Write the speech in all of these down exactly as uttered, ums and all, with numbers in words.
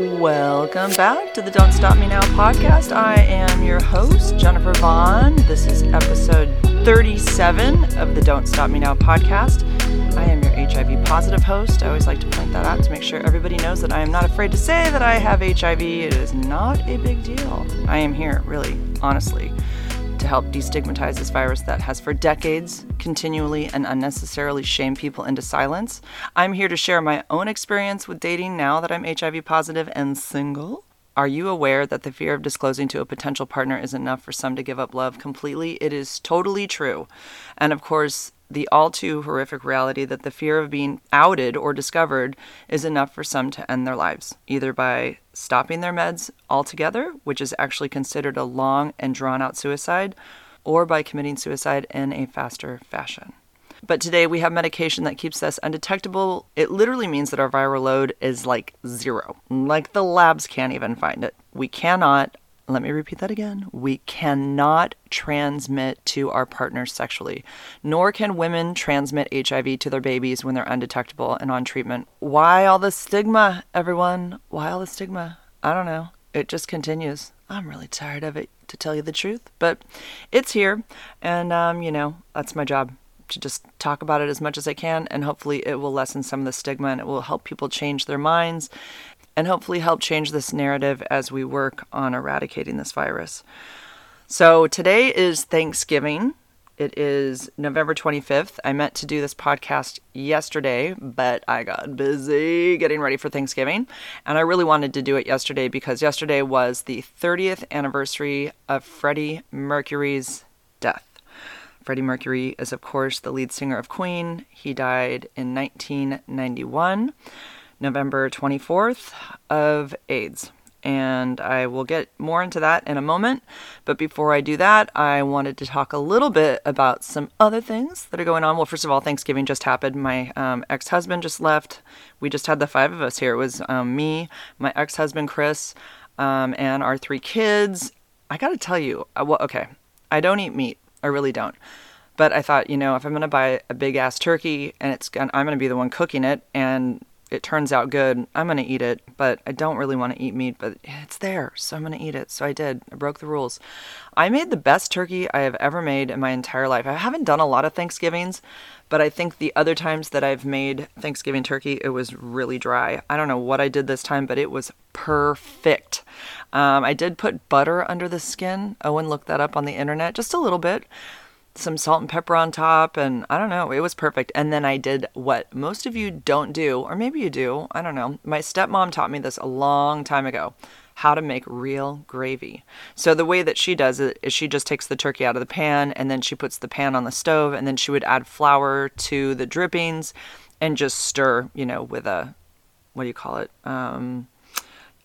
Welcome back to the Don't Stop Me Now podcast. I am your host, Jennifer Vaughn. This is episode thirty-seven of the Don't Stop Me Now podcast. I am your H I V positive host. I always like to point that out to make sure everybody knows that I am not afraid to say that I have H I V. It is not a big deal. I am here, really, honestly, to help destigmatize this virus that has for decades continually and unnecessarily shamed people into silence. I'm here to share my own experience with dating now that I'm H I V positive and single. Are you aware that the fear of disclosing to a potential partner is enough for some to give up love completely? It is totally true. And of course, the all too horrific reality that the fear of being outed or discovered is enough for some to end their lives, either by stopping their meds altogether, which is actually considered a long and drawn-out suicide, or by committing suicide in a faster fashion. But today we have medication that keeps us undetectable. It literally means that our viral load is like zero. Like the labs can't even find it. We cannot, let me repeat that again, we cannot transmit to our partners sexually, nor can women transmit H I V to their babies when they're undetectable and on treatment. Why all the stigma, everyone? Why all the stigma? I don't know. It just continues. I'm really tired of it, to tell you the truth, but it's here. And, um, you know, that's my job, to just talk about it as much as I can, and hopefully it will lessen some of the stigma and it will help people change their minds and hopefully help change this narrative as we work on eradicating this virus. So today is Thanksgiving. It is November twenty-fifth. I meant to do this podcast yesterday, but I got busy getting ready for Thanksgiving. And I really wanted to do it yesterday because yesterday was the thirtieth anniversary of Freddie Mercury's death. Freddie Mercury is, of course, the lead singer of Queen. He died in nineteen ninety-one, November twenty-fourth, of AIDS. And I will get more into that in a moment. But before I do that, I wanted to talk a little bit about some other things that are going on. Well, first of all, Thanksgiving just happened. My um, ex-husband just left. We just had the five of us here. It was um, me, my ex-husband, Chris, um, and our three kids. I got to tell you, I, well, okay, I don't eat meat. I really don't. But I thought, you know, if I'm going to buy a big ass turkey and it's and I'm going to be the one cooking it and it turns out good, I'm going to eat it. But I don't really want to eat meat, but it's there, so I'm going to eat it. So I did. I broke the rules. I made the best turkey I have ever made in my entire life. I haven't done a lot of Thanksgivings, but I think the other times that I've made Thanksgiving turkey, it was really dry. I don't know what I did this time, but it was perfect. Um, I did put butter under the skin. Owen looked that up on the internet, just a little bit. Some salt and pepper on top, and I don't know, it was perfect. And then I did what most of you don't do, or maybe you do, I don't know. My stepmom taught me this a long time ago, how to make real gravy. So the way that she does it is she just takes the turkey out of the pan, and then she puts the pan on the stove, and then she would add flour to the drippings and just stir, you know, with a, what do you call it? Um...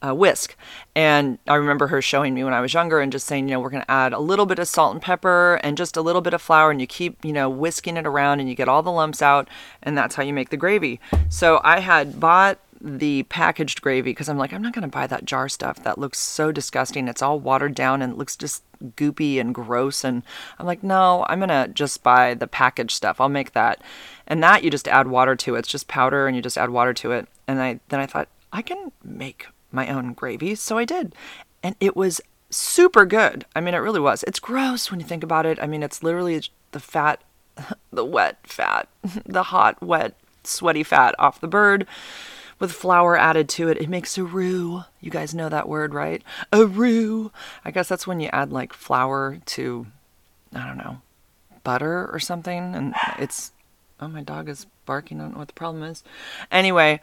Uh, whisk. And I remember her showing me when I was younger and just saying, you know, we're going to add a little bit of salt and pepper and just a little bit of flour, and you keep, you know, whisking it around and you get all the lumps out, and that's how you make the gravy. So I had bought the packaged gravy because I'm like, I'm not going to buy that jar stuff. That looks so disgusting. It's all watered down and it looks just goopy and gross. And I'm like, no, I'm going to just buy the packaged stuff. I'll make that. And that you just add water to it. It's just powder and you just add water to it. And I then I thought, I can make my own gravy. So I did. And it was super good. I mean, it really was. It's gross when you think about it. I mean, it's literally the fat, the wet fat, the hot, wet, sweaty fat off the bird with flour added to it. It makes a roux. You guys know that word, right? A roux. I guess that's when you add like flour to, I don't know, butter or something. And it's, oh, my dog is barking. I don't know what the problem is. Anyway,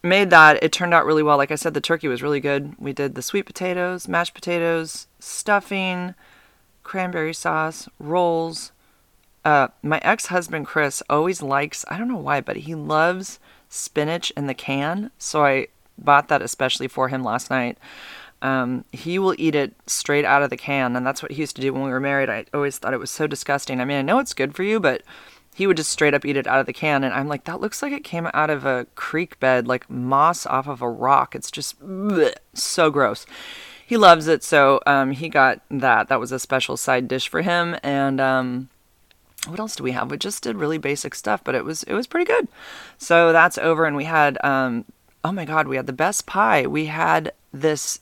made that. It turned out really well. Like I said, the turkey was really good. We did the sweet potatoes, mashed potatoes, stuffing, cranberry sauce, rolls. Uh, my ex-husband, Chris, always likes, I don't know why, but he loves spinach in the can. So I bought that especially for him last night. Um, he will eat it straight out of the can. And that's what he used to do when we were married. I always thought it was so disgusting. I mean, I know it's good for you, but he would just straight up eat it out of the can. And I'm like, that looks like it came out of a creek bed, like moss off of a rock. It's just bleh, so gross. He loves it. So um, he got that. That was a special side dish for him. And um, what else do we have? We just did really basic stuff, but it was it was pretty good. So that's over. And we had, um, oh my God, we had the best pie. We had this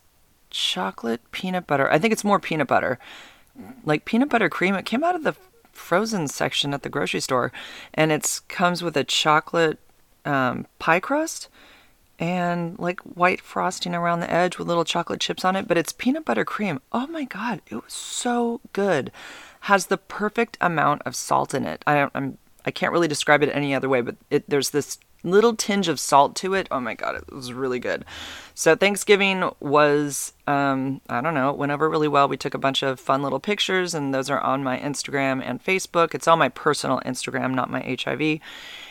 chocolate peanut butter. I think it's more peanut butter, like peanut butter cream. It came out of the frozen section at the grocery store, and it's comes with a chocolate um, pie crust and like white frosting around the edge with little chocolate chips on it, but it's peanut butter cream. Oh my God, it was so good. Has the perfect amount of salt in it. I don't, I'm, I can't really describe it any other way, but it, there's this little tinge of salt to it. Oh my God, it was really good. So Thanksgiving was, um, I don't know, it went over really well. We took a bunch of fun little pictures, and those are on my Instagram and Facebook. It's on my personal Instagram, not my H I V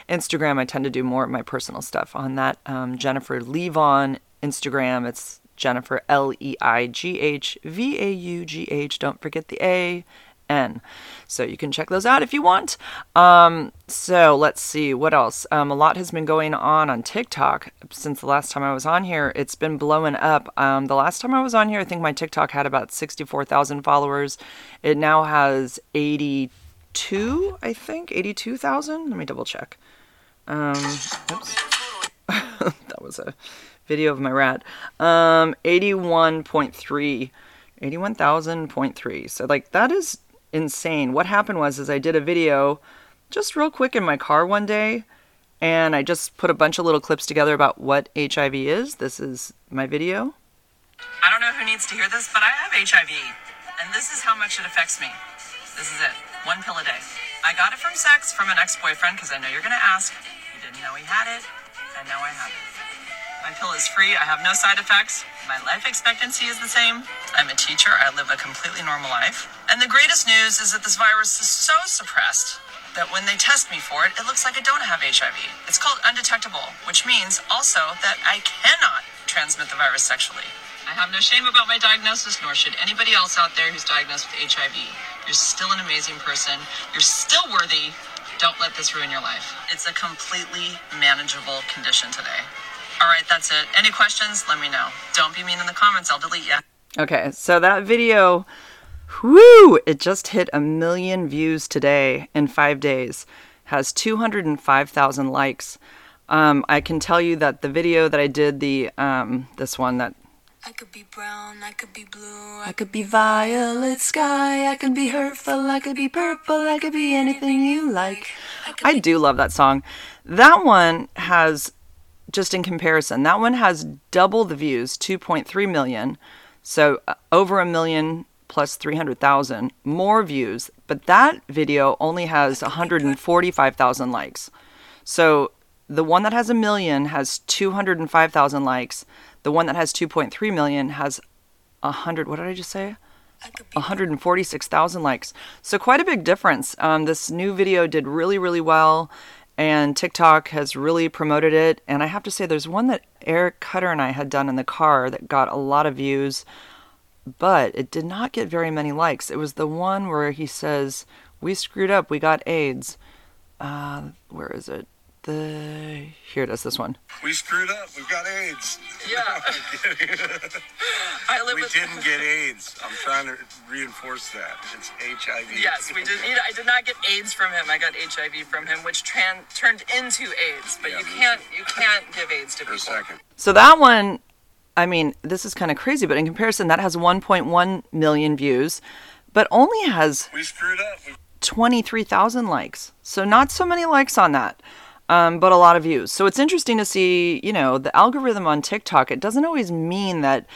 Instagram. I tend to do more of my personal stuff on that. Um, Jennifer Leigh Vaughn Instagram. It's Jennifer L E I G H V A U G H. Don't forget the A. N. So you can check those out if you want. Um, so let's see what else. Um, a lot has been going on on TikTok since the last time I was on here. It's been blowing up. Um, the last time I was on here, I think my TikTok had about sixty-four thousand followers. It now has eighty-two, I think, eighty-two thousand. Let me double check. Um, oops. That was a video of my rat. Um, eighty-one point three, eighty-one thousand point three. So like that is insane. What happened was is I did a video just real quick in my car one day, and I just put a bunch of little clips together about what H I V is. This is my video. I don't know who needs to hear this, but I have H I V, and this is how much it affects me. This is it. One pill a day. I got it from sex from an ex-boyfriend, because I know you're going to ask. You didn't know he had it, and now I have it. My pill is free. I have no side effects. My life expectancy is the same. I'm a teacher. I live a completely normal life. And the greatest news is that this virus is so suppressed that when they test me for it, it looks like I don't have H I V. It's called undetectable, which means also that I cannot transmit the virus sexually. I have no shame about my diagnosis, nor should anybody else out there who's diagnosed with H I V. You're still an amazing person. You're still worthy. Don't let this ruin your life. It's a completely manageable condition today. All right, that's it. Any questions? Let me know. Don't be mean in the comments. I'll delete you. Okay, so that video, whoo, it just hit a million views today in five days. Has two hundred five thousand likes. Um, I can tell you that the video that I did, the um, this one that... I could be brown, I could be blue, I could be violet sky, I could be hurtful, I could be purple, I could be anything you like. I, I do love that song. That one has... Just in comparison, that one has double the views, two point three million. So over a million plus three hundred thousand more views. But that video only has one hundred forty-five thousand likes. So the one that has a million has two hundred five thousand likes. The one that has two point three million has one hundred, what did I just say? one hundred forty-six thousand likes. So quite a big difference. Um, this new video did really, really well. And TikTok has really promoted it. And I have to say, there's one that Eric Cutter and I had done in the car that got a lot of views, but it did not get very many likes. It was the one where he says, we screwed up, we got AIDS. Uh, where is it? The Here it is, this one. We screwed up, we've got AIDS. Yeah. I live we with... didn't get AIDS. I'm trying to reinforce that. It's H I V. Yes, we did. I did not get AIDS from him. I got H I V from him, which tran- turned into AIDS. But yeah, you can't you can't give AIDS to people. Second. So that one, I mean, this is kind of crazy, but in comparison, that has one point one million views, but only has we screwed up. twenty-three thousand likes. So not so many likes on that. Um, but a lot of views. So it's interesting to see, you know, the algorithm on TikTok. It doesn't always mean that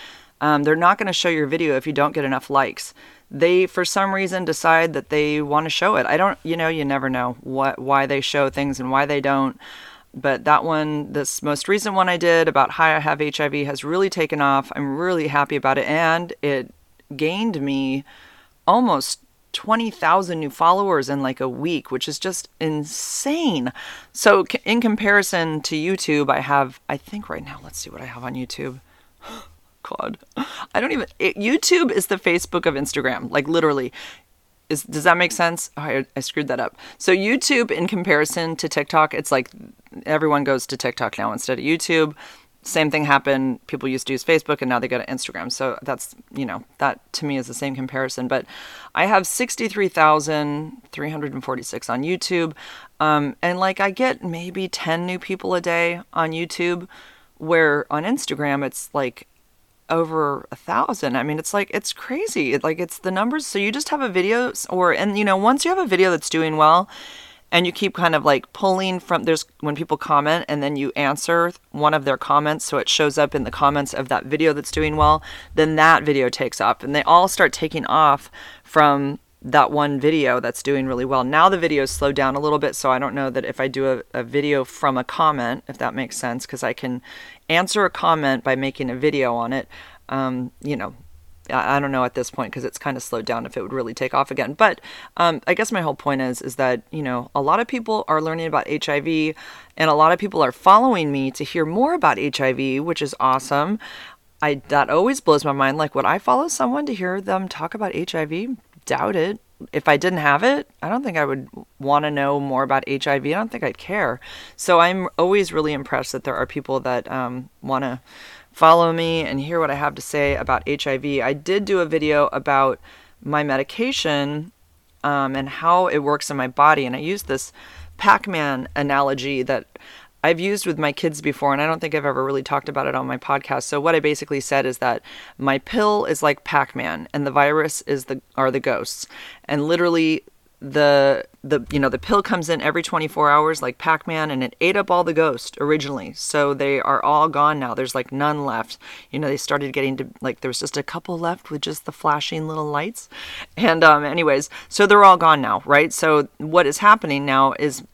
um, they're not going to show your video if you don't get enough likes. They, for some reason, decide that they want to show it. I don't, you know, you never know what why they show things and why they don't. But that one, this most recent one I did about how I have H I V has really taken off. I'm really happy about it. And it gained me almost twenty thousand new followers in like a week, which is just insane. So in comparison to YouTube, I have, I think right now, let's see what I have on YouTube. God, I don't even, it, YouTube is the Facebook of Instagram, like literally. Is, does that make sense? Oh, I, I screwed that up. So YouTube in comparison to TikTok, it's like everyone goes to TikTok now instead of YouTube. Same thing happened. People used to use Facebook and now they go to Instagram. So that's, you know, that to me is the same comparison. But I have sixty-three thousand three hundred forty-six on YouTube. Um, and like I get maybe ten new people a day on YouTube, where on Instagram it's like over a thousand. I mean, it's like, it's crazy. It, like, it's the numbers. So you just have a video or, and you know, once you have a video that's doing well and you keep kind of like pulling from, there's when people comment and then you answer one of their comments, so it shows up in the comments of that video that's doing well, then that video takes up and they all start taking off from that one video that's doing really well. Now the video's slowed down a little bit, so I don't know that if I do a, a video from a comment, if that makes sense, because I can answer a comment by making a video on it. Um, you know, I, I don't know at this point because it's kind of slowed down if it would really take off again. But um, I guess my whole point is, is that, you know, a lot of people are learning about H I V and a lot of people are following me to hear more about H I V, which is awesome. I, that always blows my mind. Like, would I follow someone to hear them talk about H I V? Doubt it. If I didn't have it, I don't think I would want to know more about H I V. I don't think I'd care. So I'm always really impressed that there are people that um, want to follow me and hear what I have to say about H I V. I did do a video about my medication um, and how it works in my body. And I used this Pac-Man analogy that I've used with my kids before, and I don't think I've ever really talked about it on my podcast. So what I basically said is that my pill is like Pac-Man and the virus is the are the ghosts. And literally the the you know, the pill comes in every twenty-four hours like Pac-Man, and it ate up all the ghosts originally. So they are all gone now. There's like none left. You know, they started getting to like there was just a couple left with just the flashing little lights. And um anyways, so they're all gone now, right? So what is happening now is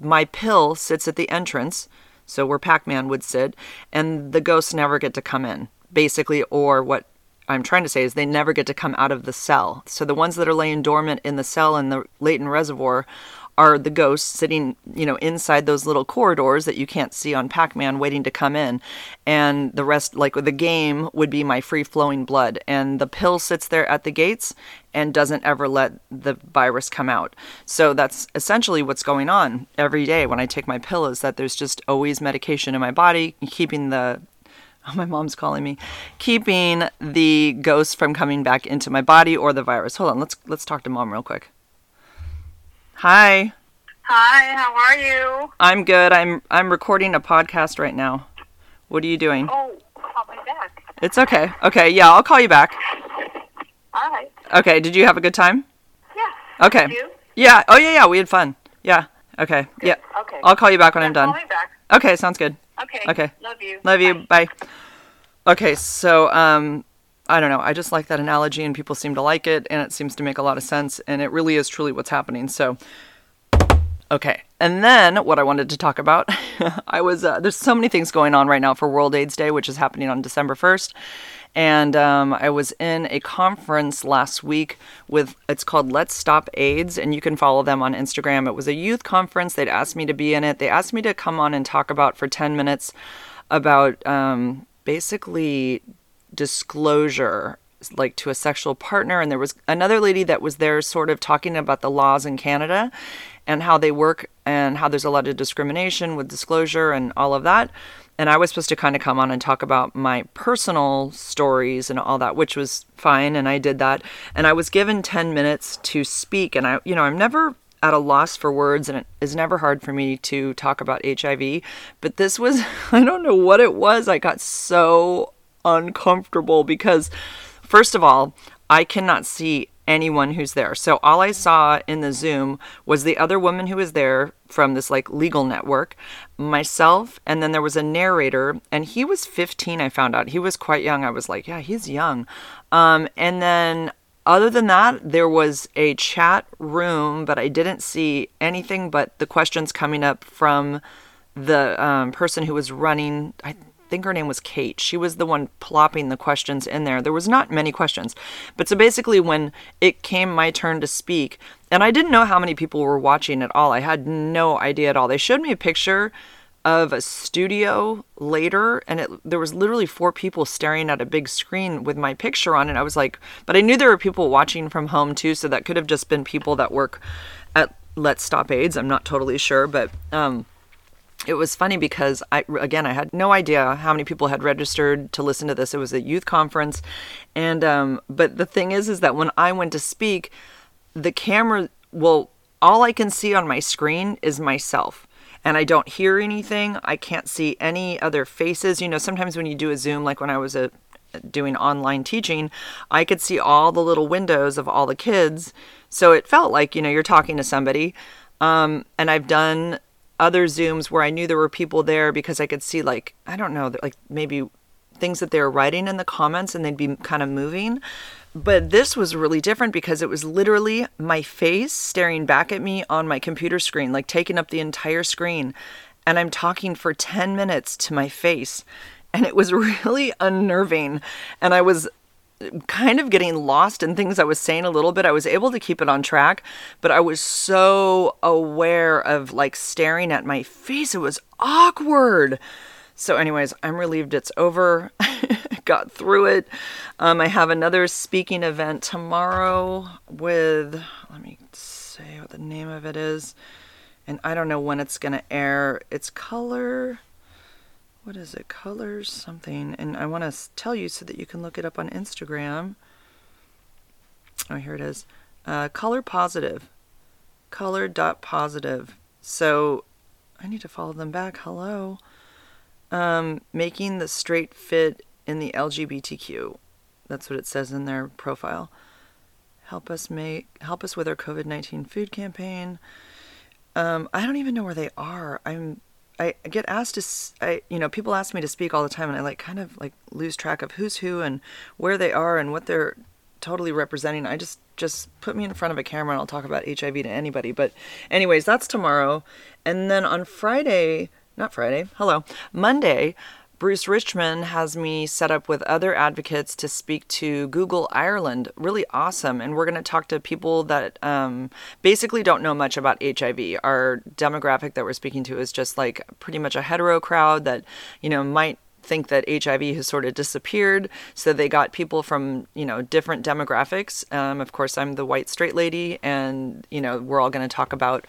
my pill sits at the entrance, so where Pac-Man would sit, and the ghosts never get to come in, basically, or what I'm trying to say is they never get to come out of the cell. So the ones that are laying dormant in the cell in the latent reservoir are the ghosts sitting, you know, inside those little corridors that you can't see on Pac-Man waiting to come in. And the rest, like the game would be my free-flowing blood. And the pill sits there at the gates and doesn't ever let the virus come out. So that's essentially what's going on every day when I take my pill, is that there's just always medication in my body, keeping the... Oh, my mom's calling me. Keeping the ghosts from coming back into my body or the virus. Hold on, let's let's talk to mom real quick. Hi. Hi, how are you? I'm good. I'm I'm recording a podcast right now. What are you doing? Oh, call me back. It's okay. Okay, yeah, I'll call you back. All right. Okay, did you have a good time? Yeah. Okay. Did you? Yeah. Oh, yeah, yeah, we had fun. Yeah. Okay. Good. Yeah. Okay. I'll call you back when yeah, I'm done. Call me back. Okay, sounds good. Okay. Okay. Love you. Love you. Bye. Bye. Okay, so um I don't know. I just like that analogy, and people seem to like it, and it seems to make a lot of sense, and it really is truly what's happening. So, okay. And then what I wanted to talk about, I was, uh, there's so many things going on right now for World AIDS Day, which is happening on December first. And um, I was in a conference last week with, it's called Let's Stop AIDS, and you can follow them on Instagram. It was a youth conference. They'd asked me to be in it. They asked me to come on and talk about for ten minutes about um, basically disclosure, like to a sexual partner. And there was another lady that was there sort of talking about the laws in Canada and how they work and how there's a lot of discrimination with disclosure and all of that. And I was supposed to kind of come on and talk about my personal stories and all that, which was fine. And I did that. And I was given ten minutes to speak. And I, you know, I'm never at a loss for words, and it is never hard for me to talk about H I V. But this was, I don't know what it was. I got so uncomfortable because, first of all, I cannot see anyone who's there. So all I saw in the Zoom was the other woman who was there from this like legal network, myself, and then there was a narrator, and he was fifteen, I found out. He was quite young. I was like, yeah, he's young. Um, and then other than that, there was a chat room, but I didn't see anything but the questions coming up from the um, person who was running, I I think her name was Kate. She was the one plopping the questions in there. There was not many questions. But so basically when it came my turn to speak, and I didn't know how many people were watching at all. I had no idea at all. They showed me a picture of a studio later, and it, there was literally four people staring at a big screen with my picture on it. I was like, but I knew there were people watching from home too, so that could have just been people that work at Let's Stop AIDS. I'm not totally sure, but... um it was funny because, I again, I had no idea how many people had registered to listen to this. It was a youth conference. And um, but the thing is, is that when I went to speak, the camera, well, all I can see on my screen is myself. and I don't hear anything. I can't see any other faces. You know, sometimes when you do a Zoom, like when I was a, doing online teaching, I could see all the little windows of all the kids. So it felt like, you know, you're talking to somebody. Um, and I've done other Zooms where I knew there were people there because I could see, like, I don't know, like maybe things that they were writing in the comments and they'd be kind of moving. But this was really different because it was literally my face staring back at me on my computer screen, like taking up the entire screen. And I'm talking for ten minutes to my face. And it was really unnerving. And I was kind of getting lost in things I was saying a little bit. I was able to keep it on track, but I was so aware of like staring at my face. It was awkward. So anyways, I'm relieved it's over. Got through it. Um, I have another speaking event tomorrow with, let me say what the name of it is. And I don't know when it's going to air. It's color... What is it? Colors something. And I want to tell you so that you can look it up on Instagram. Oh, here it is. Uh, color positive. Color dot positive. So I need to follow them back. Hello. Um, making the straight fit in the L G B T Q. That's what it says in their profile. Help us make, help us with our COVID nineteen food campaign. Um, I don't even know where they are. I'm, I get asked to, I, you know, people ask me to speak all the time and I like kind of like lose track of who's who and where they are and what they're totally representing. I just, just put me in front of a camera and I'll talk about H I V to anybody. But anyways, that's tomorrow. And then on Friday, not Friday, hello, Monday, Bruce Richman has me set up with other advocates to speak to Google Ireland. Really awesome. And we're going to talk to people that um, basically don't know much about H I V. Our demographic that we're speaking to is just like pretty much a hetero crowd that, you know, might think that H I V has sort of disappeared. So they got people from, you know, different demographics. Um, of course, I'm the white straight lady and, you know, we're all going to talk about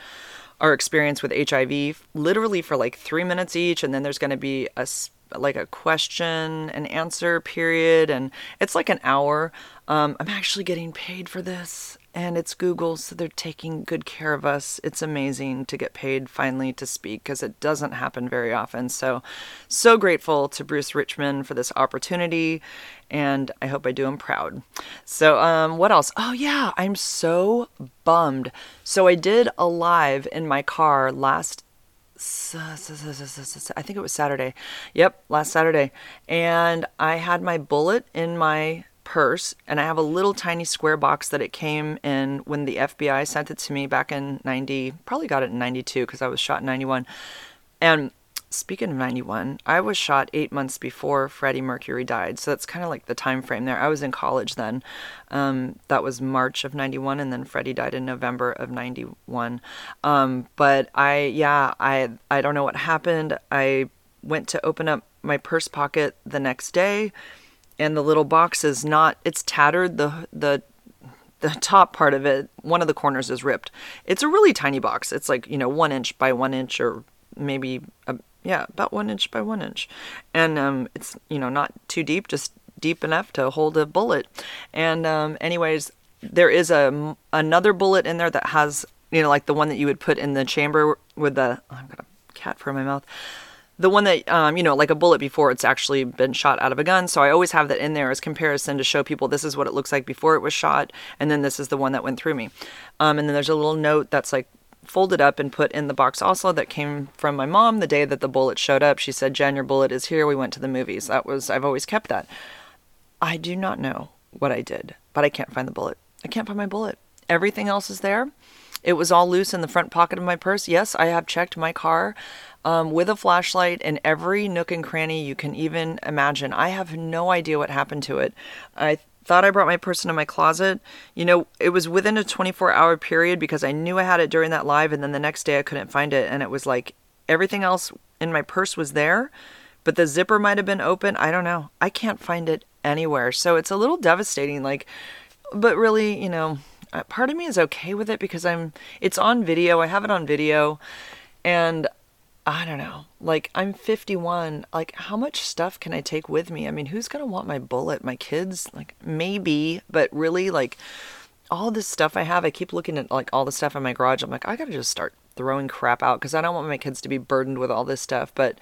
our experience with H I V literally for like three minutes each. And then there's going to be a like a question and answer period. And it's like an hour. Um, I'm actually getting paid for this and it's Google. So they're taking good care of us. It's amazing to get paid finally to speak because it doesn't happen very often. So, so grateful to Bruce Richman for this opportunity and I hope I do him proud. So, um, what else? Oh yeah. I'm so bummed. So I did a live in my car last I think it was Saturday. Yep, last Saturday. And I had my bullet in my purse and I have a little tiny square box that it came in when the F B I sent it to me back in ninety, probably got it in ninety-two because I was shot in ninety-one. And speaking of ninety-one, I was shot eight months before Freddie Mercury died. So that's kind of like the time frame there. I was in college then. Um, that was March of ninety-one. And then Freddie died in November of ninety-one. Um, but I, yeah, I, I don't know what happened. I went to open up my purse pocket the next day and the little box is not, it's tattered. The, the, the top part of it, one of the corners is ripped. It's a really tiny box. It's like, you know, one inch by one inch or maybe a, Yeah, about one inch by one inch. And um, it's, you know, not too deep, just deep enough to hold a bullet. And um, anyways, there is a, another bullet in there that has, you know, like the one that you would put in the chamber with the, oh, I've got a cat fur in my mouth. The one that, um, you know, like a bullet before it's actually been shot out of a gun. So I always have that in there as comparison to show people this is what it looks like before it was shot. And then this is the one that went through me. Um, and then there's a little note that's like, folded up and put in the box also that came from my mom the day that the bullet showed up. She said, "Jen, your bullet is here. We went to the movies." That was, I've always kept that. I do not know what I did, but I can't find the bullet. I can't find my bullet. Everything else is there. It was all loose in the front pocket of my purse. Yes, I have checked my car um, with a flashlight in every nook and cranny you can even imagine. I have no idea what happened to it. I thought I brought my purse into my closet. You know, it was within a twenty-four hour period because I knew I had it during that live. And then the next day I couldn't find it. And it was like everything else in my purse was there, but the zipper might've been open. I don't know. I can't find it anywhere. So it's a little devastating, like, but really, you know, part of me is okay with it because I'm, it's on video. I have it on video and I don't know, like I'm fifty-one, like how much stuff can I take with me? I mean, who's going to want my bullet? My kids? Like maybe, but really like all this stuff I have, I keep looking at like all the stuff in my garage. I'm like, I gotta just start throwing crap out because I don't want my kids to be burdened with all this stuff. But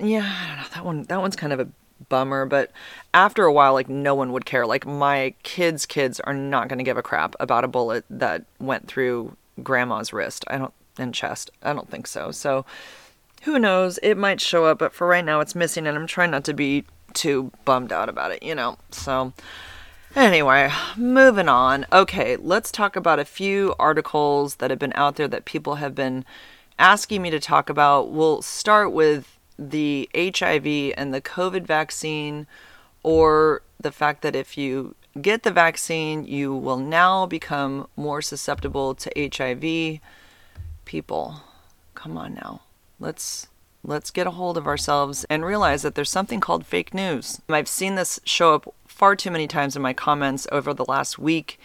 yeah, I don't know. That one, that one's kind of a bummer. But after a while, like no one would care. Like my kids' kids are not going to give a crap about a bullet that went through grandma's wrist. I don't, and chest. I don't think so. So who knows? It might show up, but for right now it's missing and I'm trying not to be too bummed out about it, you know? So anyway, moving on. Okay, let's talk about a few articles that have been out there that people have been asking me to talk about. We'll start with the H I V and the COVID vaccine, or the fact that if you get the vaccine, you will now become more susceptible to H I V. People, come on now. Let's let's get a hold of ourselves and realize that there's something called fake news. I've seen this show up far too many times in my comments over the last week,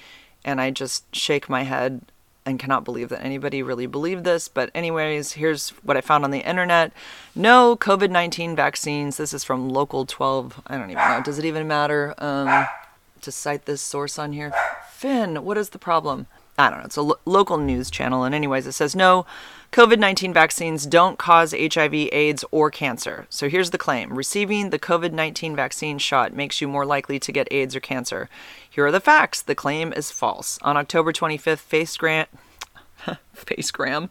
and I just shake my head and cannot believe that anybody really believed this. But anyways, here's what I found on the internet. No COVID nineteen vaccines. This is from Local twelve. I don't even know. Does it even matter um, to cite this source on here? Finn, what is the problem? I don't know. It's a lo- local news channel. And anyways, it says, no, COVID nineteen vaccines don't cause H I V, AIDS, or cancer. So here's the claim. Receiving the COVID nineteen vaccine shot makes you more likely to get AIDS or cancer. Here are the facts. The claim is false. On October twenty-fifth, Facegram, Facegram,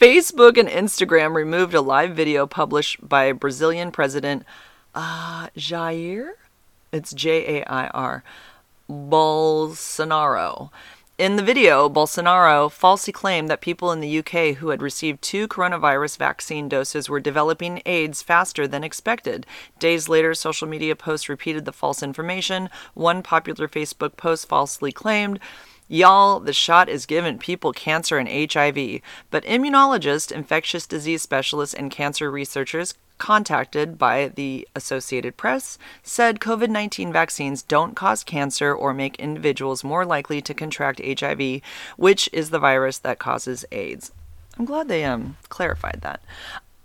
Facebook and Instagram removed a live video published by Brazilian President uh, Jair, it's J A I R, Bolsonaro. In the video, Bolsonaro falsely claimed that people in the U K who had received two coronavirus vaccine doses were developing AIDS faster than expected. Days later, social media posts repeated the false information. One popular Facebook post falsely claimed, y'all, the shot is giving people cancer and H I V. But immunologists, infectious disease specialists, and cancer researchers contacted by the Associated Press said COVID nineteen vaccines don't cause cancer or make individuals more likely to contract H I V, which is the virus that causes AIDS. I'm glad they um clarified that.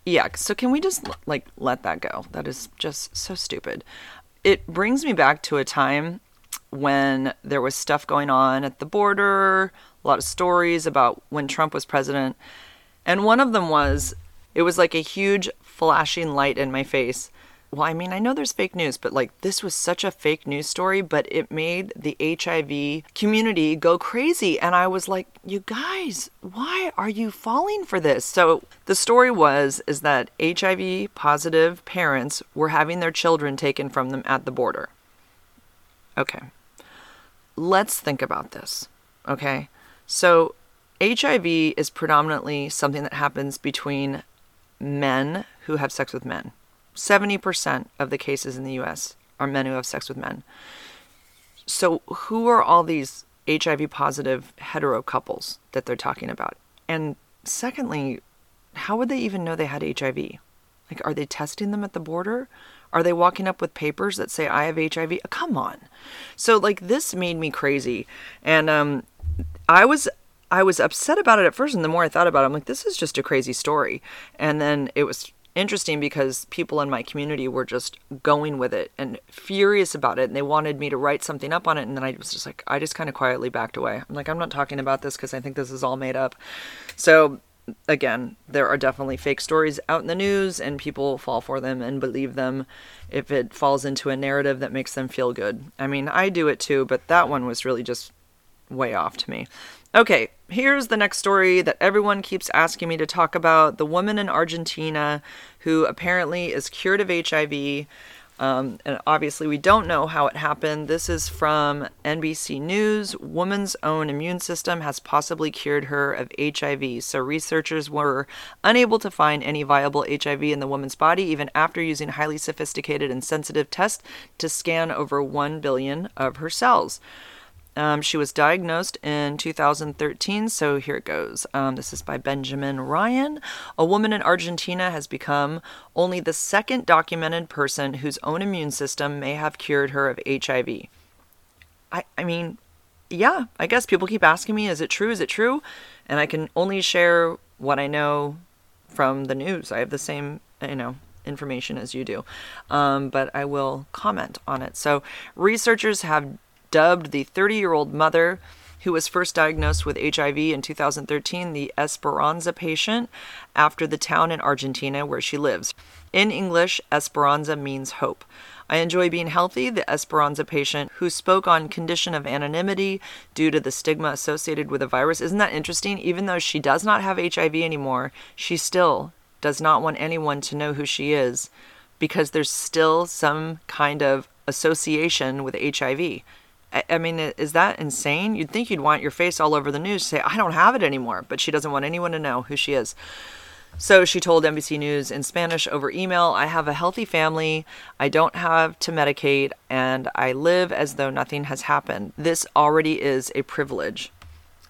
Yeah, so can we just like let that go? That is just so stupid. It brings me back to a time when there was stuff going on at the border, a lot of stories about when Trump was president, and one of them was, it was like a huge flashing light in my face. Well, I mean, I know there's fake news, but like this was such a fake news story, but it made the H I V community go crazy. And I was like, you guys, why are you falling for this? So the story was, is that H I V positive parents were having their children taken from them at the border. Okay. Let's think about this. Okay. So H I V is predominantly something that happens between men who have sex with men. seventy percent of the cases in the U S are men who have sex with men. So who are all these H I V positive hetero couples that they're talking about? And secondly, how would they even know they had H I V? Like, are they testing them at the border? Are they walking up with papers that say, I have H I V? Come on. So like this made me crazy. And um, I was... I was upset about it at first, and the more I thought about it, I'm like, this is just a crazy story. And then it was interesting because people in my community were just going with it and furious about it, and they wanted me to write something up on it, and then I was just like, I just kind of quietly backed away. I'm like, I'm not talking about this because I think this is all made up. So again, there are definitely fake stories out in the news, and people fall for them and believe them if it falls into a narrative that makes them feel good. I mean, I do it too, but that one was really just way off to me. Okay, here's the next story that everyone keeps asking me to talk about. The woman in Argentina who apparently is cured of H I V. Um, and obviously we don't know how it happened. This is from N B C News. Woman's own immune system has possibly cured her of H I V. So researchers were unable to find any viable H I V in the woman's body, even after using highly sophisticated and sensitive tests to scan over one billion of her cells. Um, she was diagnosed in two thousand thirteen, so here it goes. Um, this is by Benjamin Ryan. A woman in Argentina has become only the second documented person whose own immune system may have cured her of H I V. I, I mean, yeah, I guess people keep asking me, is it true? Is it true? And I can only share what I know from the news. I have the same, you know, information as you do, um, but I will comment on it. So researchers have dubbed the thirty-year-old mother who was first diagnosed with H I V in two thousand thirteen, the Esperanza patient, after the town in Argentina where she lives. In English, Esperanza means hope. I enjoy being healthy, the Esperanza patient who spoke on condition of anonymity due to the stigma associated with the virus. Isn't that interesting? Even though she does not have H I V anymore, she still does not want anyone to know who she is because there's still some kind of association with H I V. I, I mean, is that insane? You'd think you'd want your face all over the news to say, I don't have it anymore, but she doesn't want anyone to know who she is. So she told N B C News in Spanish over email, I have a healthy family, I don't have to medicate, and I live as though nothing has happened. This already is a privilege.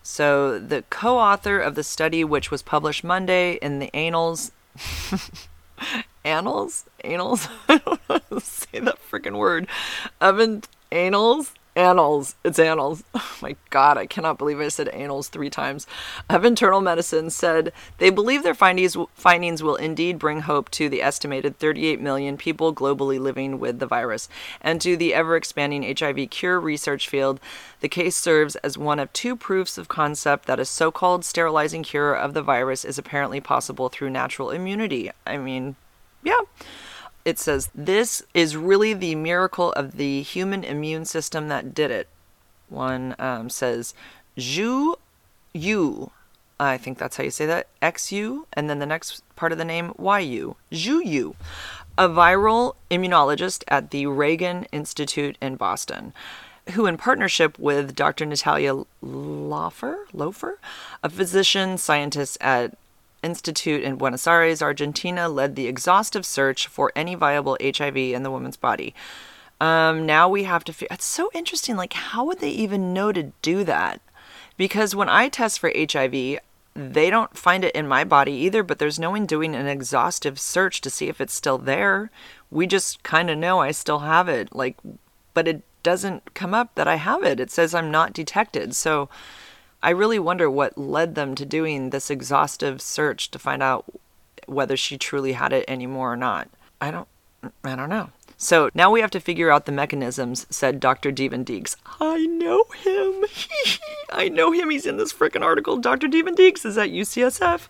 So the co-author of the study, which was published Monday in the Annals, Annals? Annals? I don't know how to say that freaking word. Oven, Annals? Annals. It's Annals. Oh my God, I cannot believe I said Annals three times. Of Internal Medicine said they believe their findings, findings will indeed bring hope to the estimated thirty-eight million people globally living with the virus. And to the ever-expanding H I V cure research field, the case serves as one of two proofs of concept that a so-called sterilizing cure of the virus is apparently possible through natural immunity. I mean, yeah. It says, this is really the miracle of the human immune system that did it. One um, says, Zhu Yu. I think that's how you say that. X U. And then the next part of the name, Y U. Zhu Yu. A viral immunologist at the Reagan Institute in Boston, who in partnership with Doctor Natalia Lofer, Lofer, a physician scientist at Institute in Buenos Aires, Argentina, led the exhaustive search for any viable H I V in the woman's body. Um, now we have to figure... It's so interesting. Like, how would they even know to do that? Because when I test for H I V, they don't find it in my body either, but there's no one doing an exhaustive search to see if it's still there. We just kind of know I still have it. Like, but it doesn't come up that I have it. It says I'm not detected. So... I really wonder what led them to doing this exhaustive search to find out whether she truly had it anymore or not. I don't, I don't know. So now we have to figure out the mechanisms, said Doctor Devin Deeks. I know him. I know him. He's in this frickin' article. Doctor Devin Deeks is at U C S F,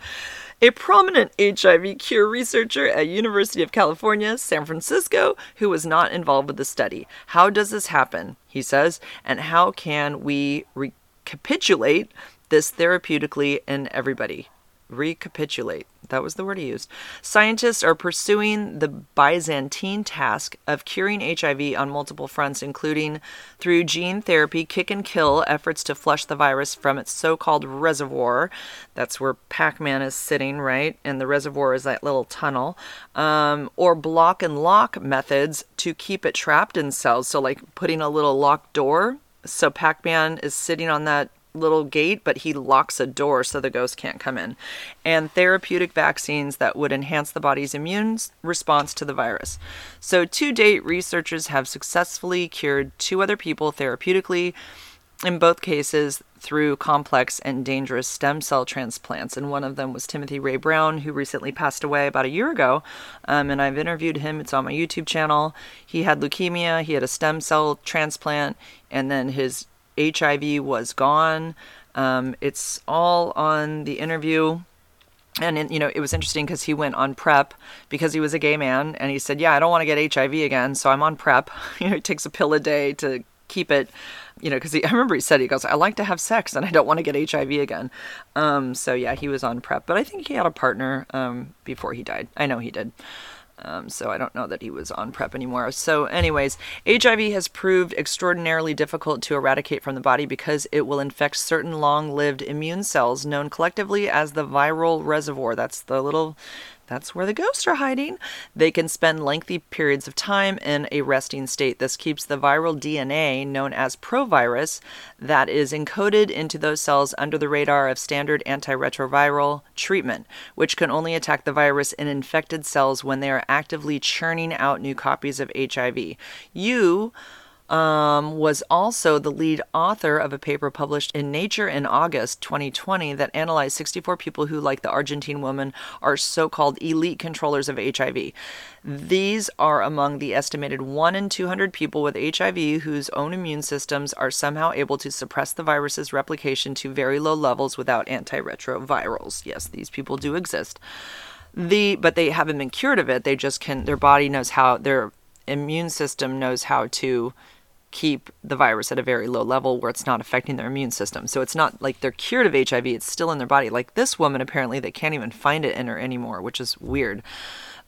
a prominent H I V cure researcher at University of California, San Francisco, who was not involved with the study. How does this happen, he says, and how can we re- Recapitulate this therapeutically in everybody. Recapitulate. That was the word he used. Scientists are pursuing the Byzantine task of curing H I V on multiple fronts, including through gene therapy, kick and kill efforts to flush the virus from its so-called reservoir. That's where Pac-Man is sitting, right? And the reservoir is that little tunnel. Um, or block and lock methods to keep it trapped in cells. So like putting a little locked door. So Pac-Man is sitting on that little gate, but he locks a door so the ghost can't come in. And therapeutic vaccines that would enhance the body's immune response to the virus. So to date, researchers have successfully cured two other people therapeutically, in both cases through complex and dangerous stem cell transplants. And one of them was Timothy Ray Brown, who recently passed away about a year ago. Um, and I've interviewed him. It's on my YouTube channel. He had leukemia. He had a stem cell transplant. And then his H I V was gone. Um, it's all on the interview. And, in, you know, it was interesting because he went on PrEP because he was a gay man. And he said, yeah, I don't want to get H I V again. So I'm on PrEP. You know, he takes a pill a day to keep it. You know, because I remember he said, he goes, I like to have sex and I don't want to get H I V again. Um, so, yeah, he was on PrEP. But I think he had a partner um, before he died. I know he did. Um, so I don't know that he was on PrEP anymore. So anyways, H I V has proved extraordinarily difficult to eradicate from the body because it will infect certain long-lived immune cells known collectively as the viral reservoir. That's the little... That's where the ghosts are hiding. They can spend lengthy periods of time in a resting state. This keeps the viral D N A, known as provirus, that is encoded into those cells under the radar of standard antiretroviral treatment, which can only attack the virus in infected cells when they are actively churning out new copies of H I V. You um, was also the lead author of a paper published in Nature in August twenty twenty that analyzed sixty-four people who, like the Argentine woman, are so-called elite controllers of H I V. These are among the estimated one in two hundred people with H I V whose own immune systems are somehow able to suppress the virus's replication to very low levels without antiretrovirals. Yes, these people do exist. The but they haven't been cured of it. They just can. Their body knows how. Their immune system knows how to keep the virus at a very low level where it's not affecting their immune system. So it's not like they're cured of H I V. It's still in their body. Like this woman, apparently, they can't even find it in her anymore, which is weird.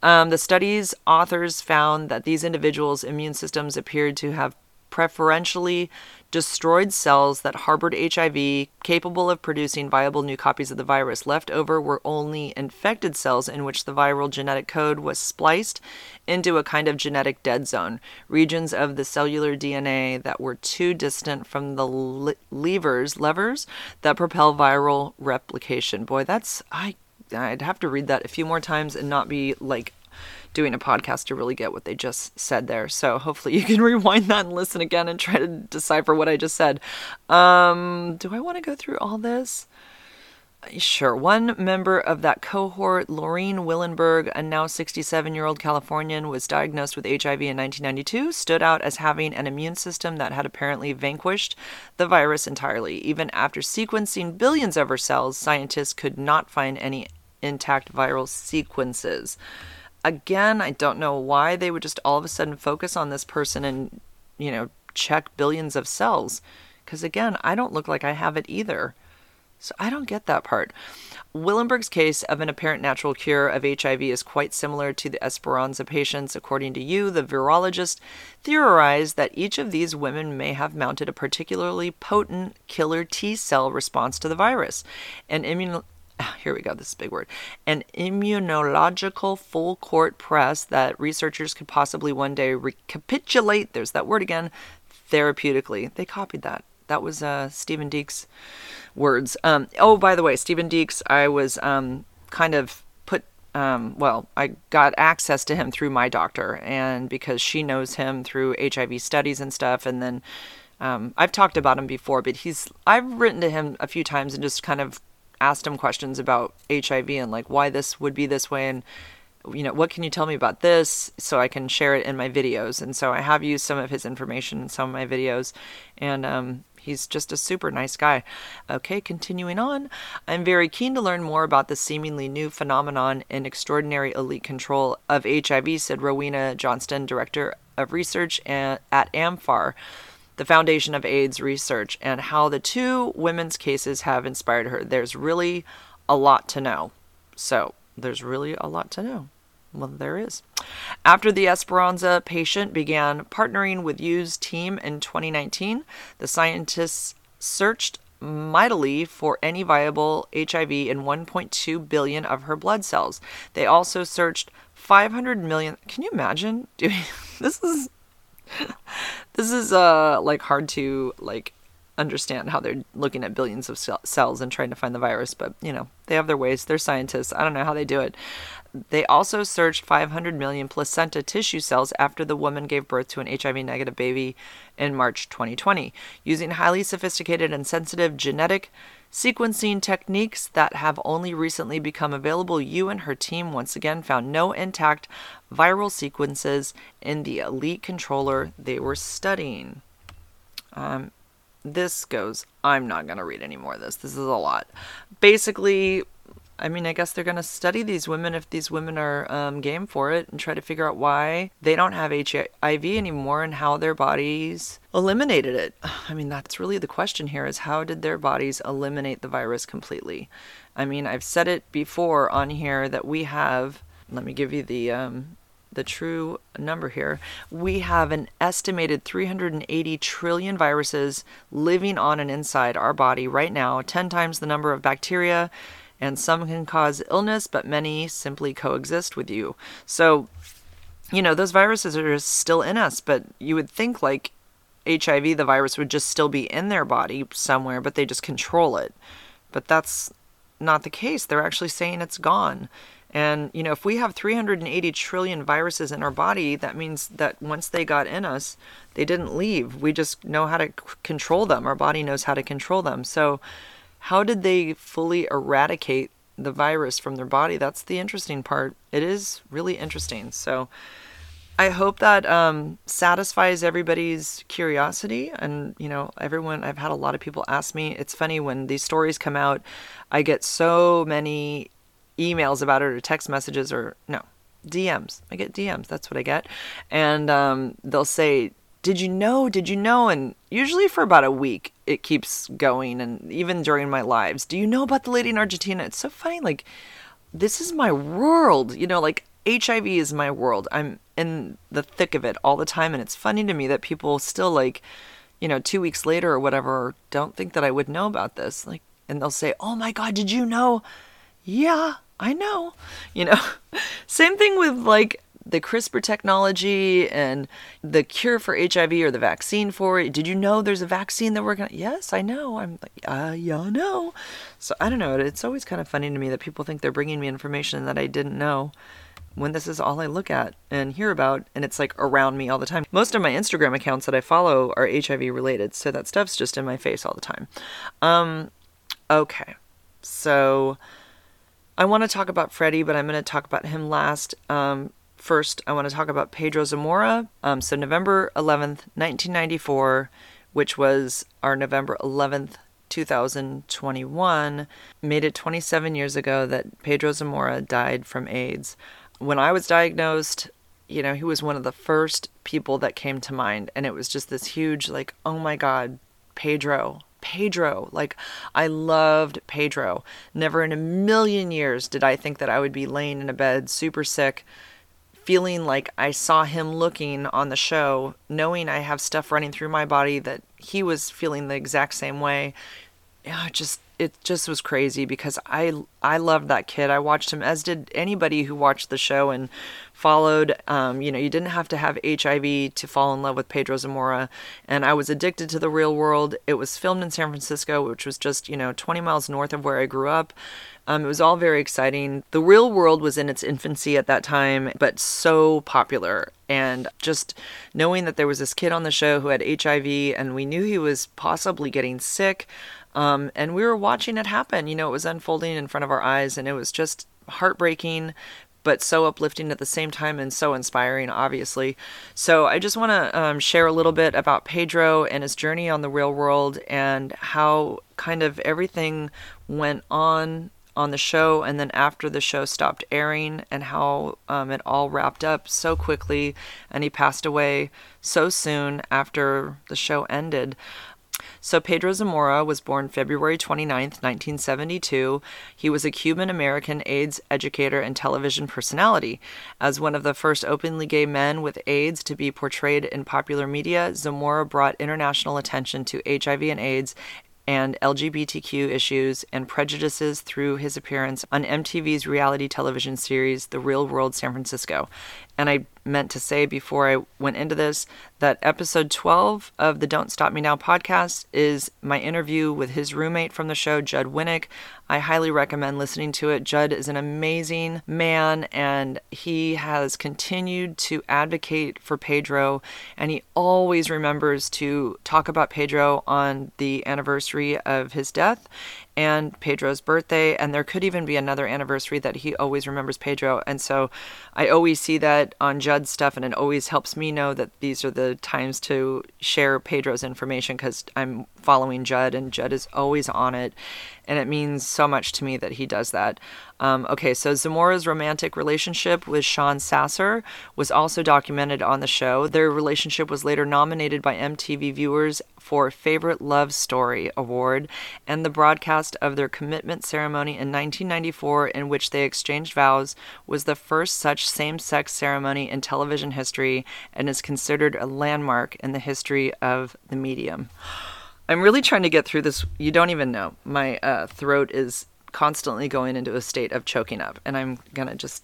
Um, the study's authors found that these individuals' immune systems appeared to have preferentially destroyed cells that harbored H I V, capable of producing viable new copies of the virus. Left over were only infected cells in which the viral genetic code was spliced into a kind of genetic dead zone, regions of the cellular D N A that were too distant from the le- levers, levers that propel viral replication. Boy, that's, I, I'd have to read that a few more times and not be like, doing a podcast to really get what they just said there. So hopefully you can rewind that and listen again and try to decipher what I just said. Um, do I want to go through all this? Sure. One member of that cohort, Laureen Willenberg, a now sixty-seven-year-old Californian, was diagnosed with H I V in nineteen ninety-two, stood out as having an immune system that had apparently vanquished the virus entirely. Even after sequencing billions of her cells, scientists could not find any intact viral sequences. Again, I don't know why they would just all of a sudden focus on this person and, you know, check billions of cells. Because again, I don't look like I have it either. So I don't get that part. Willenberg's case of an apparent natural cure of H I V is quite similar to the Esperanza patients. According to Yu, the virologist theorized that each of these women may have mounted a particularly potent killer T cell response to the virus. An immune... Here we go, this is a big word. An immunological full court press that researchers could possibly one day recapitulate, there's that word again, therapeutically. They copied that. That was uh, Stephen Deeks' words. Um, oh, by the way, Stephen Deeks, I was um, kind of put, um, well, I got access to him through my doctor, and because she knows him through H I V studies and stuff, and then um, I've talked about him before, but he's, I've written to him a few times and just kind of asked him questions about H I V and like why this would be this way and, you know, what can you tell me about this so I can share it in my videos. And so I have used some of his information in some of my videos, and um, he's just a super nice guy. Okay, continuing on. I'm very keen to learn more about the seemingly new phenomenon and extraordinary elite control of H I V, said Rowena Johnston, director of research at AMFAR, the Foundation of AIDS Research, and how the two women's cases have inspired her. There's really a lot to know. So there's really a lot to know. Well, there is. After the Esperanza patient began partnering with Yu's team in twenty nineteen, the scientists searched mightily for any viable H I V in one point two billion of her blood cells. They also searched five hundred million. Can you imagine? Dude, this is... This is uh like hard to like understand how they're looking at billions of cel- cells and trying to find the virus, but you know, they have their ways. They're scientists. I don't know how they do it. They also searched five hundred million placenta tissue cells after the woman gave birth to an H I V negative baby in March twenty twenty, using highly sophisticated and sensitive genetic sequencing techniques that have only recently become available. Yu and her team once again found no intact viral sequences in the elite controller they were studying. Um, this goes, I'm not going to read any more of this. This is a lot. Basically, I mean, I guess they're going to study these women if these women are um, game for it and try to figure out why they don't have H I V anymore and how their bodies eliminated it. I mean, that's really the question here, is how did their bodies eliminate the virus completely? I mean, I've said it before on here that we have, let me give you the um, the true number here. We have an estimated three hundred eighty trillion viruses living on and inside our body right now, ten times the number of bacteria, and some can cause illness, but many simply coexist with you. So, you know, those viruses are still in us, but you would think like H I V, the virus would just still be in their body somewhere, but they just control it. But that's not the case. They're actually saying it's gone. And, you know, if we have three hundred eighty trillion viruses in our body, that means that once they got in us, they didn't leave. We just know how to c- control them. Our body knows how to control them. So how did they fully eradicate the virus from their body? That's the interesting part. It is really interesting. So I hope that um, satisfies everybody's curiosity. And, you know, everyone, I've had a lot of people ask me. It's funny when these stories come out, I get so many emails about it or text messages or no D Ms. I get D Ms. That's what I get. And um, they'll say, did you know? Did you know? And usually for about a week, it keeps going. And even during my lives, do you know about the lady in Argentina? It's so funny. Like, this is my world, you know, like H I V is my world. I'm in the thick of it all the time. And it's funny to me that people still, like, you know, two weeks later or whatever, don't think that I would know about this. Like, and they'll say, oh my God, did you know? Yeah, I know, you know, same thing with like the CRISPR technology and the cure for H I V or the vaccine for it. Did you know there's a vaccine that we're going to, yes, I know. I'm like, uh, yeah, I know. So I don't know. It's always kind of funny to me that people think they're bringing me information that I didn't know when this is all I look at and hear about. And it's like around me all the time. Most of my Instagram accounts that I follow are H I V related. So that stuff's just in my face all the time. Um, okay. So I want to talk about Freddie, but I'm going to talk about him last. Um, first, I want to talk about Pedro Zamora. Um, so November eleventh, nineteen ninety-four, which was our November eleventh, twenty twenty-one, made it twenty-seven years ago that Pedro Zamora died from AIDS. When I was diagnosed, you know, he was one of the first people that came to mind. And it was just this huge, like, oh my God, Pedro. Pedro. Like, I loved Pedro. Never in a million years did I think that I would be laying in a bed, super sick, feeling like I saw him looking on the show, knowing I have stuff running through my body that he was feeling the exact same way. Yeah, just, it just was crazy because I, I loved that kid. I watched him, as did anybody who watched the show and followed. Um, you know, you didn't have to have H I V to fall in love with Pedro Zamora. And I was addicted to The Real World. It was filmed in San Francisco, which was just, you know, twenty miles north of where I grew up. Um, it was all very exciting. The Real World was in its infancy at that time, but so popular. And just knowing that there was this kid on the show who had H I V and we knew he was possibly getting sick. Um, and we were watching it happen, you know, it was unfolding in front of our eyes and it was just heartbreaking, but so uplifting at the same time and so inspiring, obviously. So I just want to um, share a little bit about Pedro and his journey on The Real World and how kind of everything went on on the show and then after the show stopped airing and how um, it all wrapped up so quickly and he passed away so soon after the show ended. So Pedro Zamora was born February twenty-ninth, nineteen seventy-two. He was a Cuban-American AIDS educator and television personality. As one of the first openly gay men with AIDS to be portrayed in popular media, Zamora brought international attention to H I V and AIDS and L G B T Q issues and prejudices through his appearance on M T V's reality television series, The Real World San Francisco. And I meant to say before I went into this that episode twelve of the Don't Stop Me Now podcast is my interview with his roommate from the show, Judd Winnick. I highly recommend listening to it. Judd is an amazing man and he has continued to advocate for Pedro and he always remembers to talk about Pedro on the anniversary of his death and Pedro's birthday, and there could even be another anniversary that he always remembers Pedro. And so I always see that on Judd's stuff, and it always helps me know that these are the times to share Pedro's information because I'm following Judd, and Judd is always on it, and it means so much to me that he does that. Um, okay, so Zamora's romantic relationship with Sean Sasser was also documented on the show. Their relationship was later nominated by M T V viewers for Favorite Love Story Award, and the broadcast of their commitment ceremony in nineteen ninety-four, in which they exchanged vows, was the first such same-sex ceremony in television history and is considered a landmark in the history of the medium. I'm really trying to get through this. You don't even know. My uh, throat is constantly going into a state of choking up, and I'm going to just,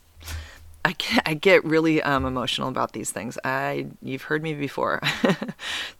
I get, I get really um, emotional about these things. I you've heard me before.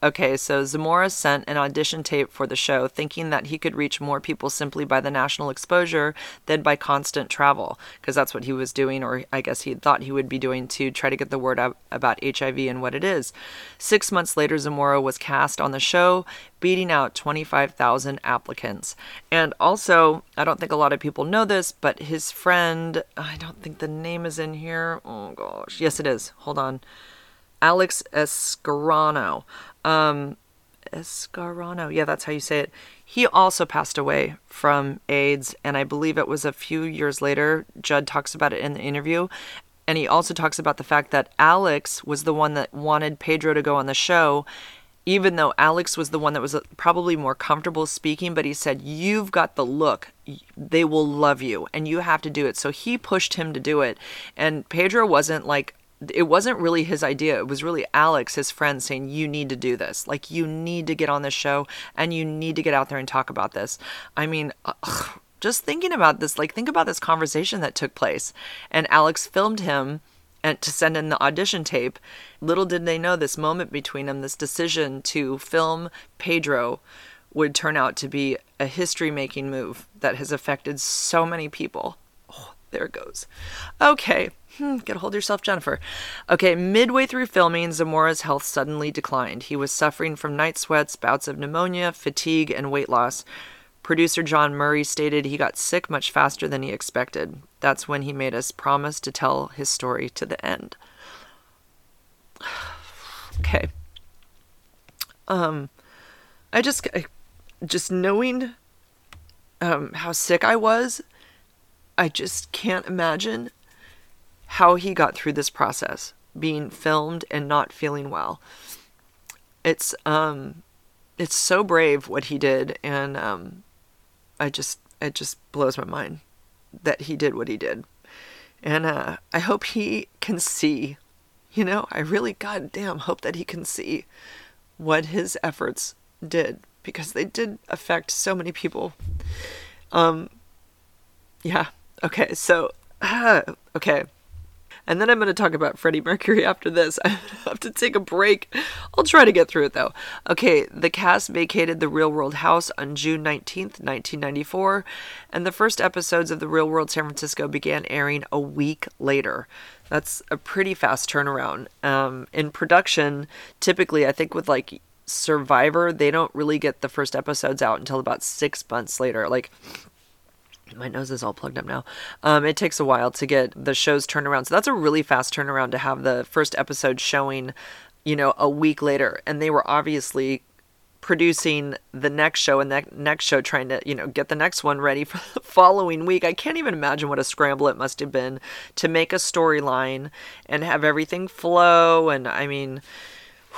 Okay, so Zamora sent an audition tape for the show, thinking that he could reach more people simply by the national exposure than by constant travel, because that's what he was doing, or I guess he thought he would be doing, to try to get the word out about H I V and what it is. Six months later, Zamora was cast on the show, beating out twenty-five thousand applicants. And also, I don't think a lot of people know this, but his friend, I don't think the name is in here. Oh gosh. Yes, it is. Hold on. Alex Escarano. Um, Escarano. Yeah, that's how you say it. He also passed away from AIDS. And I believe it was a few years later. Judd talks about it in the interview. And he also talks about the fact that Alex was the one that wanted Pedro to go on the show, even though Alex was the one that was probably more comfortable speaking, but he said, "You've got the look. They will love you and you have to do it." So he pushed him to do it. And Pedro wasn't like, it wasn't really his idea. It was really Alex, his friend, saying, "You need to do this. Like, you need to get on this show and you need to get out there and talk about this." I mean, ugh, just thinking about this, like, think about this conversation that took place. And Alex filmed him and to send in the audition tape. Little did they know this moment between them, this decision to film Pedro, would turn out to be a history-making move that has affected so many people. Oh, there it goes. Okay, hmm, get a hold of yourself, Jennifer. Okay, midway through filming, Zamora's health suddenly declined. He was suffering from night sweats, bouts of pneumonia, fatigue, and weight loss. Producer John Murray stated he got sick much faster than he expected. That's when he made us promise to tell his story to the end. Okay. Um, I just, I, just knowing um, how sick I was, I just can't imagine how he got through this process, being filmed and not feeling well. It's, um, it's so brave what he did, and, um, I just, it just blows my mind that he did what he did. And, uh, I hope he can see, you know, I really goddamn hope that he can see what his efforts did, because they did affect so many people. Um, yeah. Okay. So, uh, okay. And then I'm going to talk about Freddie Mercury after this. I have to take a break. I'll try to get through it, though. Okay, the cast vacated the Real World house on June nineteenth, nineteen ninety-four, and the first episodes of The Real World San Francisco began airing a week later. That's a pretty fast turnaround. Um, in production, typically, I think with, like, Survivor, they don't really get the first episodes out until about six months later. Like... my nose is all plugged up now. Um, it takes a while to get the show's turnaround. So that's a really fast turnaround to have the first episode showing, you know, a week later. And they were obviously producing the next show and that next show, trying to, you know, get the next one ready for the following week. I can't even imagine what a scramble it must have been to make a storyline and have everything flow. And I mean,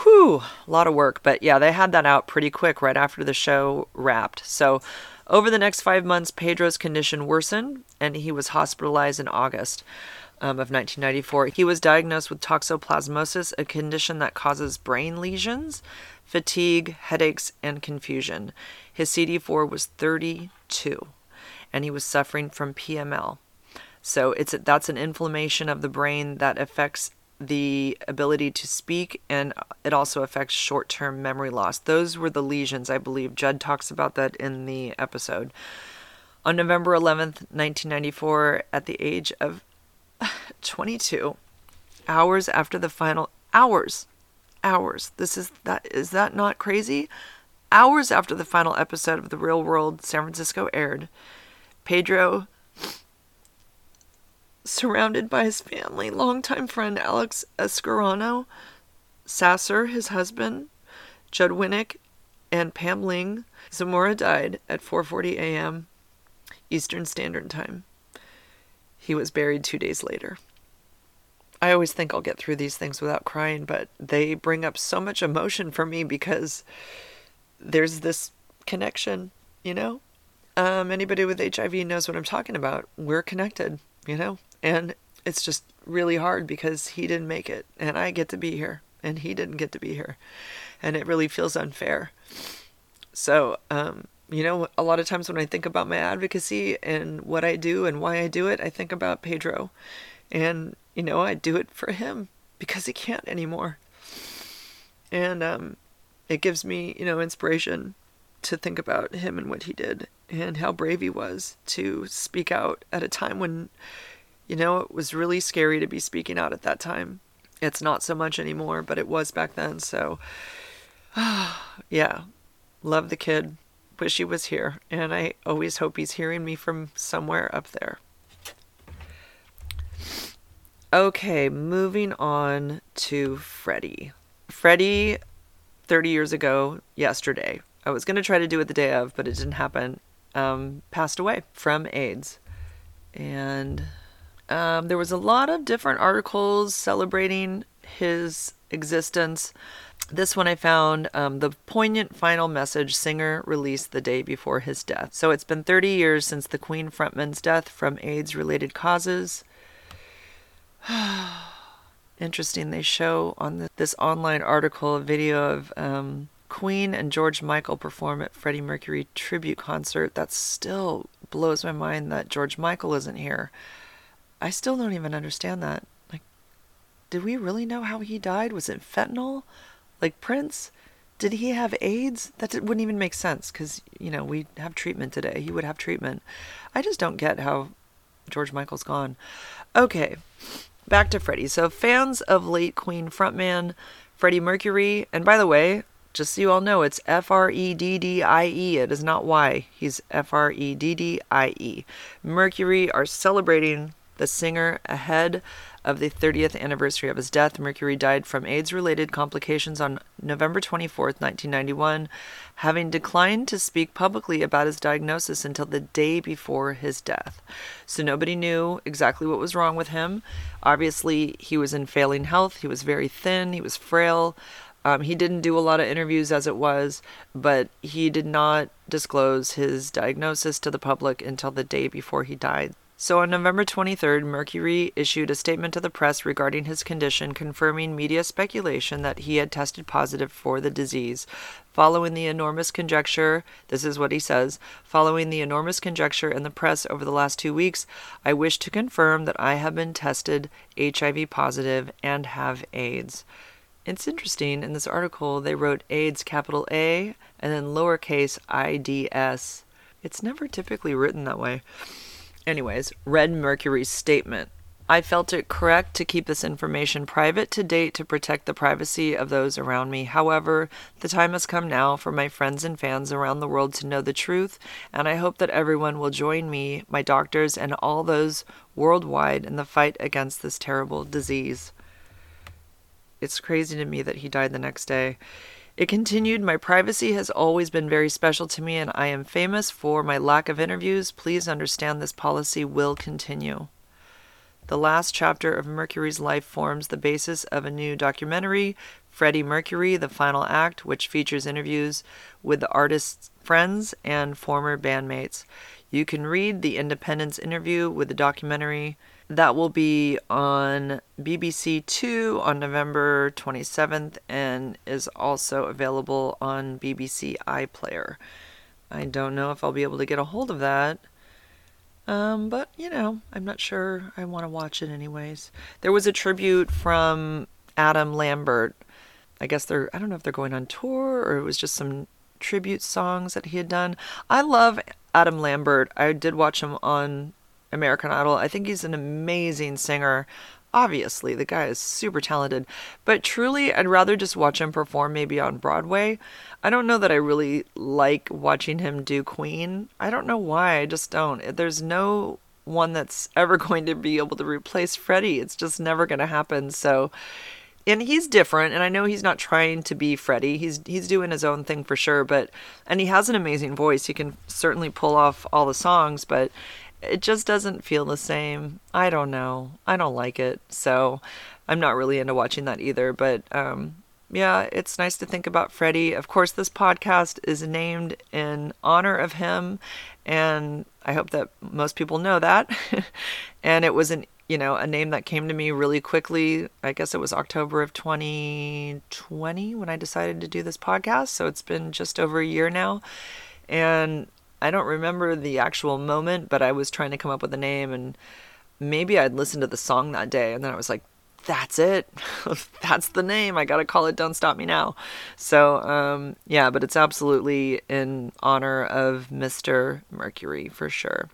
whew, a lot of work. But yeah, they had that out pretty quick right after the show wrapped. So over the next five months, Pedro's condition worsened, and he was hospitalized in August um, of nineteen ninety-four. He was diagnosed with toxoplasmosis, a condition that causes brain lesions, fatigue, headaches, and confusion. His C D four was thirty-two, and he was suffering from P M L. So it's that's an inflammation of the brain that affects the ability to speak, and it also affects short-term memory loss. Those were the lesions, I believe. Judd talks about that in the episode. On November eleventh, nineteen ninety-four, at the age of twenty-two, hours after the final hours, hours. This is that is that not crazy? Hours after the final episode of The Real World San Francisco aired, Pedro, surrounded by his family, longtime friend Alex Escarano, Sasser, his husband, Judd Winnick, and Pam Ling, Zamora died at four forty a.m. Eastern Standard Time. He was buried two days later. I always think I'll get through these things without crying, but they bring up so much emotion for me because there's this connection, you know? Um, anybody with H I V knows what I'm talking about. We're connected, you know? And it's just really hard because he didn't make it and I get to be here and he didn't get to be here. And it really feels unfair. So, um, you know, a lot of times when I think about my advocacy and what I do and why I do it, I think about Pedro and, You know, I do it for him because he can't anymore. And um, it gives me, you know, inspiration to think about him and what he did and how brave he was to speak out at a time when, you know, it was really scary to be speaking out at that time. It's not so much anymore, but it was back then. So, yeah, love the kid. Wish he was here. And I always hope he's hearing me from somewhere up there. Okay, moving on to Freddie. Freddie, thirty years ago, yesterday. I was going to try to do it the day of, but it didn't happen. Um, passed away from AIDS. And um, there was a lot of different articles celebrating his existence. This one I found, um, the poignant final message singer released the day before his death. So it's been thirty years since the Queen frontman's death from AIDS-related causes. Interesting, they show on the, this online article a video of um, Queen and George Michael perform at Freddie Mercury tribute concert. That still blows my mind that George Michael isn't here. I still don't even understand that. Like, did we really know how he died? Was it fentanyl? Like Prince? Did he have AIDS? That wouldn't even make sense because, you know, we have treatment today. He would have treatment. I just don't get how George Michael's gone. Okay. Back to Freddie. So fans of late Queen frontman Freddie Mercury, and by the way, just so you all know, it's F R E D D I E. It is not Y. He's F R E D D I E. Mercury are celebrating the singer ahead of the thirtieth anniversary of his death. Mercury died from AIDS-related complications on November twenty-fourth, nineteen ninety-one, having declined to speak publicly about his diagnosis until the day before his death. So nobody knew exactly what was wrong with him. Obviously, he was in failing health. He was very thin. He was frail. Um, he didn't do a lot of interviews as it was, but he did not disclose his diagnosis to the public until the day before he died. So on November twenty-third, Mercury issued a statement to the press regarding his condition, confirming media speculation that he had tested positive for the disease. Following the enormous conjecture, this is what he says, following the enormous conjecture in the press over the last two weeks, I wish to confirm that I have been tested H I V positive and have AIDS. It's interesting, in this article, they wrote AIDS, capital A, and then lowercase I D S. It's never typically written that way. Anyways, read Mercury's statement. I felt it correct to keep this information private to date to protect the privacy of those around me. However, the time has come now for my friends and fans around the world to know the truth, and I hope that everyone will join me, my doctors, and all those worldwide in the fight against this terrible disease. It's crazy to me that he died the next day. It continued, my privacy has always been very special to me, and I am famous for my lack of interviews. Please understand this policy will continue. The last chapter of Mercury's life forms the basis of a new documentary, Freddie Mercury, The Final Act, which features interviews with the artist's friends and former bandmates. You can read the Independent's interview with the documentary. That will be on B B C Two on November twenty-seventh and is also available on B B C iPlayer. I don't know if I'll be able to get a hold of that, um, but, you know, I'm not sure I want to watch it anyways. There was a tribute from Adam Lambert. I guess they're, I don't know if they're going on tour or it was just some tribute songs that he had done. I love Adam Lambert. I did watch him on American Idol. I think he's an amazing singer. Obviously, the guy is super talented. But truly, I'd rather just watch him perform maybe on Broadway. I don't know that I really like watching him do Queen. I don't know why. I just don't. There's no one that's ever going to be able to replace Freddie. It's just never going to happen. So, and he's different. And I know he's not trying to be Freddie. He's he's doing his own thing for sure. But, and he has an amazing voice. He can certainly pull off all the songs. But it just doesn't feel the same. I don't know. I don't like it. So I'm not really into watching that either. But um, yeah, it's nice to think about Freddie. Of course, this podcast is named in honor of him. And I hope that most people know that. And it was an, you know, a name that came to me really quickly. I guess it was October of twenty twenty when I decided to do this podcast. So it's been just over a year now. And I don't remember the actual moment, but I was trying to come up with a name and maybe I'd listened to the song that day, and then I was like, that's it. That's the name. I got to call it Don't Stop Me Now. So, um, yeah, but it's absolutely in honor of Mister Mercury for sure.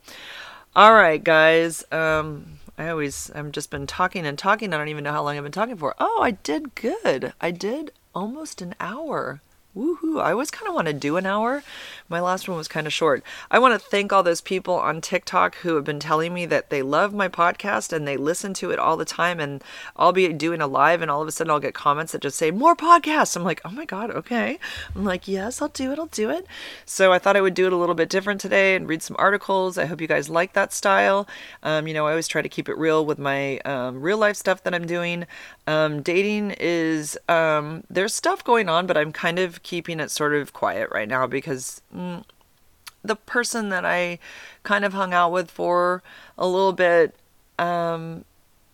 All right, guys. Um, I always, I've just been talking and talking. I don't even know how long I've been talking for. Oh, I did good. I did almost an hour. Woohoo. I always kind of want to do an hour. My last one was kind of short. I want to thank all those people on TikTok who have been telling me that they love my podcast and they listen to it all the time, and I'll be doing a live and all of a sudden I'll get comments that just say more podcasts. I'm like, oh my God. Okay. I'm like, yes, I'll do it. I'll do it. So I thought I would do it a little bit different today and read some articles. I hope you guys like that style. Um, you know, I always try to keep it real with my, um, real life stuff that I'm doing. Um, dating is, um, there's stuff going on, but I'm kind of keeping it sort of quiet right now because mm, the person that I kind of hung out with for a little bit, um,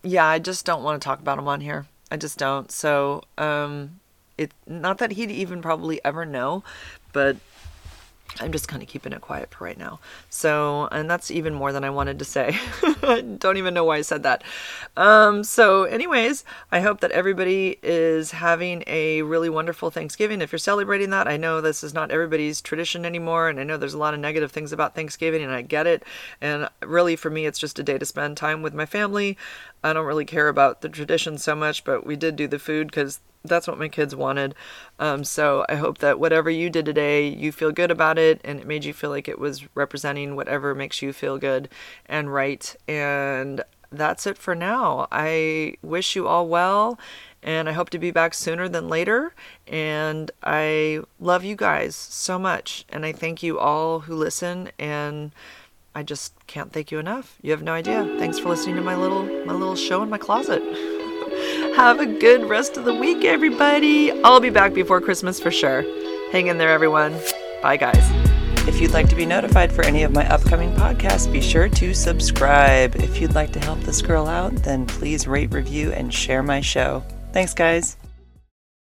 yeah, I just don't want to talk about him on here. I just don't. So, um, it's not that he'd even probably ever know, but I'm just kind of keeping it quiet for right now. So, and that's even more than I wanted to say. I don't even know why I said that. Um, so anyways, I hope that everybody is having a really wonderful Thanksgiving. If you're celebrating that, I know this is not everybody's tradition anymore. And I know there's a lot of negative things about Thanksgiving, and I get it. And really for me, it's just a day to spend time with my family. I don't really care about the tradition so much, but we did do the food because that's what my kids wanted. Um, so I hope that whatever you did today, you feel good about it, and it made you feel like it was representing whatever makes you feel good and right. And that's it for now. I wish you all well, and I hope to be back sooner than later. And I love you guys so much. And I thank you all who listen, and I just can't thank you enough. You have no idea. Thanks for listening to my little, my little show in my closet. Have a good rest of the week, everybody. I'll be back before Christmas for sure. Hang in there, everyone. Bye, guys. If you'd like to be notified for any of my upcoming podcasts, be sure to subscribe. If you'd like to help this girl out, then please rate, review, and share my show. Thanks, guys.